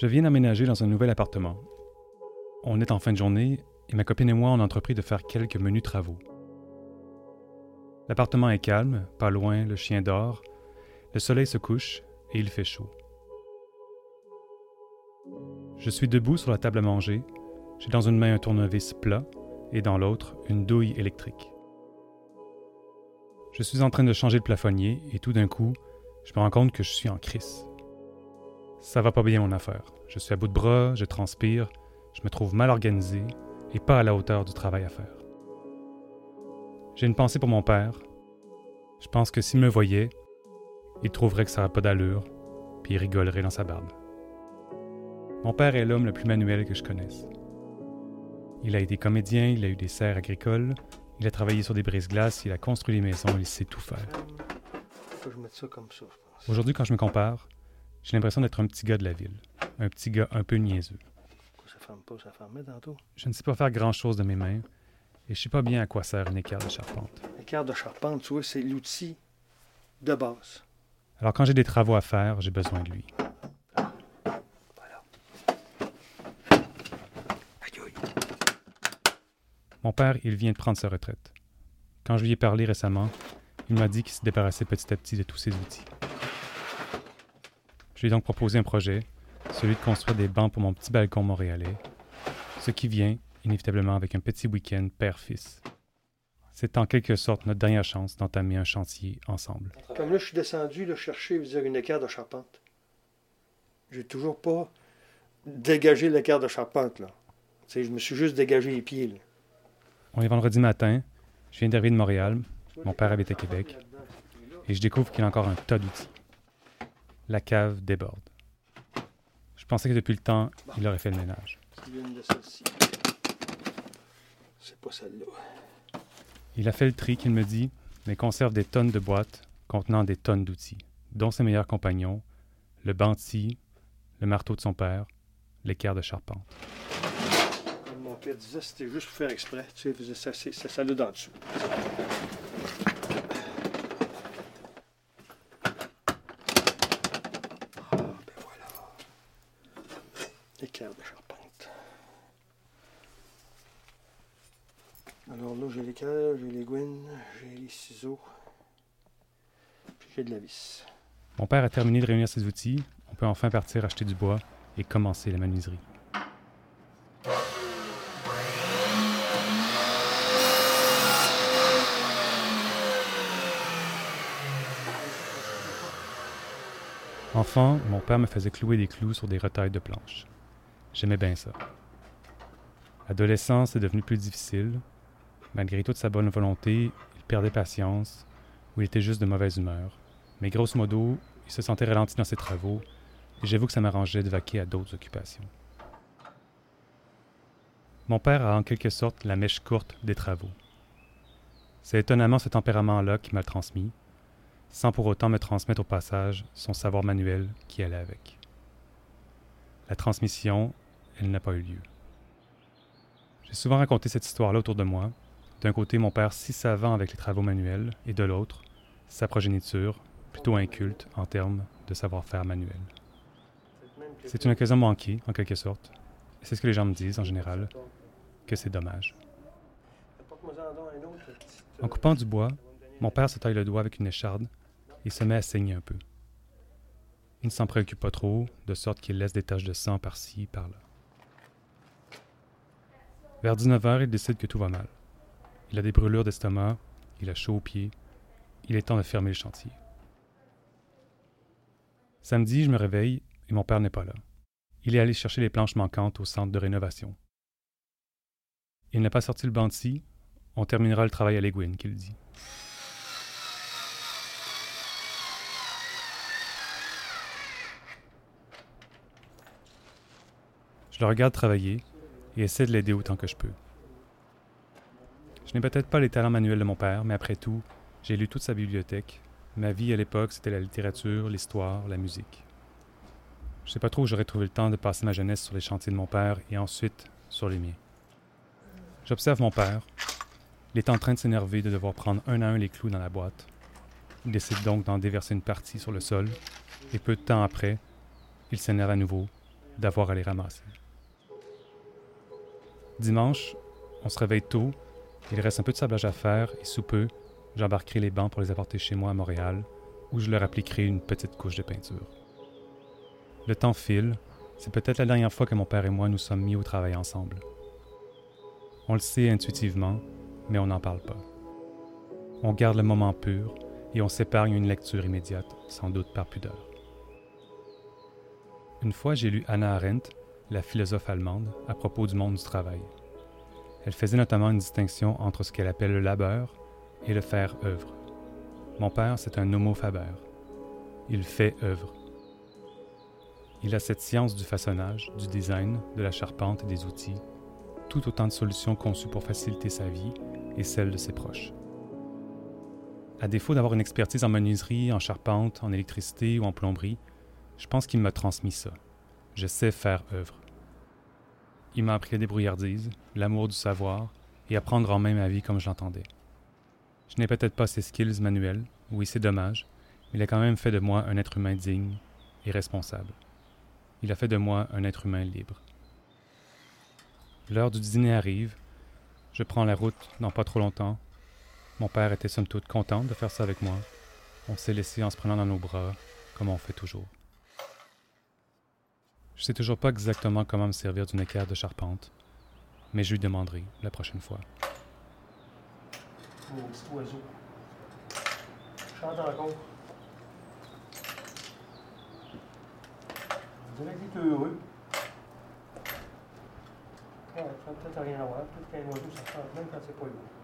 Je viens d'emménager dans un nouvel appartement. On est en fin de journée et ma copine et moi on a entrepris de faire quelques menus travaux. L'appartement est calme, pas loin, le chien dort, le soleil se couche et il fait chaud. Je suis debout sur la table à manger, j'ai dans une main un tournevis plat et dans l'autre une douille électrique. Je suis en train de changer le plafonnier et tout d'un coup, je me rends compte que je suis en crise. Ça va pas bien mon affaire. Je suis à bout de bras, je transpire, je me trouve mal organisé et pas à la hauteur du travail à faire. J'ai une pensée pour mon père. Je pense que s'il me voyait, il trouverait que ça n'a pas d'allure, puis il rigolerait dans sa barbe. Mon père est l'homme le plus manuel que je connaisse. Il a été comédien, il a eu des serres agricoles, il a travaillé sur des brises-glaces, il a construit des maisons, il sait tout faire. Faut que je mette ça comme ça, je pense. Aujourd'hui, quand je me compare, j'ai l'impression d'être un petit gars de la ville, un petit gars un peu niaiseux. Pourquoi ça ferme pas, ça fermait tantôt? Je ne sais pas faire grand-chose de mes mains, et je sais pas bien à quoi sert une équerre de charpente. L'équerre de charpente, tu vois, c'est l'outil de base. Alors quand j'ai des travaux à faire, j'ai besoin de lui. Ah. Voilà. Aïe aïe. Mon père, il vient de prendre sa retraite. Quand je lui ai parlé récemment, il m'a dit qu'il se débarrassait petit à petit de tous ses outils. Je lui ai donc proposé un projet, celui de construire des bancs pour mon petit balcon montréalais, ce qui vient, inévitablement, avec un petit week-end père-fils. C'est en quelque sorte notre dernière chance d'entamer un chantier ensemble. Comme là, je suis descendu chercher une équerre de charpente. J'ai toujours pas dégagé l'équerre de charpente, là. T'sais, je me suis juste dégagé les pieds, là. On est vendredi matin, je viens d'arriver de Montréal, mon père habite à Québec, et je découvre qu'il y a encore un tas d'outils. La cave déborde. Je pensais que depuis le temps, il aurait fait le ménage. C'est pas celle-là. Il a fait le tri, qu'il me dit, mais conserve des tonnes de boîtes contenant des tonnes d'outils, dont ses meilleurs compagnons, le banti, le marteau de son père, l'équerre de charpente. Comme mon père disait, c'était juste pour faire exprès. Tu sais, ça s'allait dans le dessus. L'équerre de charpente. Alors là, j'ai l'équerre, j'ai les gouines, j'ai les ciseaux, puis j'ai de la vis. Mon père a terminé de réunir ses outils. On peut enfin partir acheter du bois et commencer la menuiserie. Enfant, mon père me faisait clouer des clous sur des retailles de planches. J'aimais bien ça. Adolescent, c'est devenu plus difficile. Malgré toute sa bonne volonté, il perdait patience ou il était juste de mauvaise humeur. Mais grosso modo, il se sentait ralenti dans ses travaux et j'avoue que ça m'arrangeait de vaquer à d'autres occupations. Mon père a en quelque sorte la mèche courte des travaux. C'est étonnamment ce tempérament-là qui m'a transmis, sans pour autant me transmettre au passage son savoir manuel qui allait avec. La transmission, elle n'a pas eu lieu. J'ai souvent raconté cette histoire-là autour de moi. D'un côté, mon père si savant avec les travaux manuels, et de l'autre, sa progéniture, plutôt inculte en termes de savoir-faire manuel. C'est une occasion manquée, en quelque sorte. Et c'est ce que les gens me disent, en général, que c'est dommage. En coupant du bois, mon père se taille le doigt avec une écharde et se met à saigner un peu. Il ne s'en préoccupe pas trop, de sorte qu'il laisse des taches de sang par-ci, par-là. Vers 19h, il décide que tout va mal. Il a des brûlures d'estomac, il a chaud aux pieds, il est temps de fermer le chantier. Samedi, je me réveille et mon père n'est pas là. Il est allé chercher les planches manquantes au centre de rénovation. Il n'a pas sorti le banti, on terminera le travail à l'aiguine, qu'il dit. Je le regarde travailler et essaie de l'aider autant que je peux. Je n'ai peut-être pas les talents manuels de mon père, mais après tout, j'ai lu toute sa bibliothèque. Ma vie à l'époque, c'était la littérature, l'histoire, la musique. Je ne sais pas trop où j'aurais trouvé le temps de passer ma jeunesse sur les chantiers de mon père et ensuite sur les miens. J'observe mon père. Il est en train de s'énerver de devoir prendre un à un les clous dans la boîte. Il décide donc d'en déverser une partie sur le sol et peu de temps après, il s'énerve à nouveau d'avoir à les ramasser. Dimanche, on se réveille tôt, il reste un peu de sablage à faire et sous peu, j'embarquerai les bancs pour les apporter chez moi à Montréal, où je leur appliquerai une petite couche de peinture. Le temps file, c'est peut-être la dernière fois que mon père et moi nous sommes mis au travail ensemble. On le sait intuitivement, mais on n'en parle pas. On garde le moment pur et on s'épargne une lecture immédiate, sans doute par pudeur. Une fois, j'ai lu Hannah Arendt, la philosophe allemande, à propos du monde du travail. Elle faisait notamment une distinction entre ce qu'elle appelle le labeur et le faire œuvre. Mon père, c'est un homo faber. Il fait œuvre. Il a cette science du façonnage, du design, de la charpente et des outils, tout autant de solutions conçues pour faciliter sa vie et celle de ses proches. À défaut d'avoir une expertise en menuiserie, en charpente, en électricité ou en plomberie, je pense qu'il m'a transmis ça. Je sais faire œuvre. Il m'a appris la débrouillardise, l'amour du savoir et apprendre en main ma vie comme je l'entendais. Je n'ai peut-être pas ses skills manuels, oui c'est dommage, mais il a quand même fait de moi un être humain digne et responsable. Il a fait de moi un être humain libre. L'heure du dîner arrive, je prends la route dans pas trop longtemps. Mon père était somme toute content de faire ça avec moi. On s'est laissé en se prenant dans nos bras, comme on fait toujours. Je sais toujours pas exactement comment me servir d'une équerre de charpente, mais je lui demanderai la prochaine fois. Oh, petit oiseau. Chante encore. Je dirais que tu es heureux. Ça n'a peut-être rien à voir. Peut-être qu'un oiseau, ça chante même quand c'est pas heureux.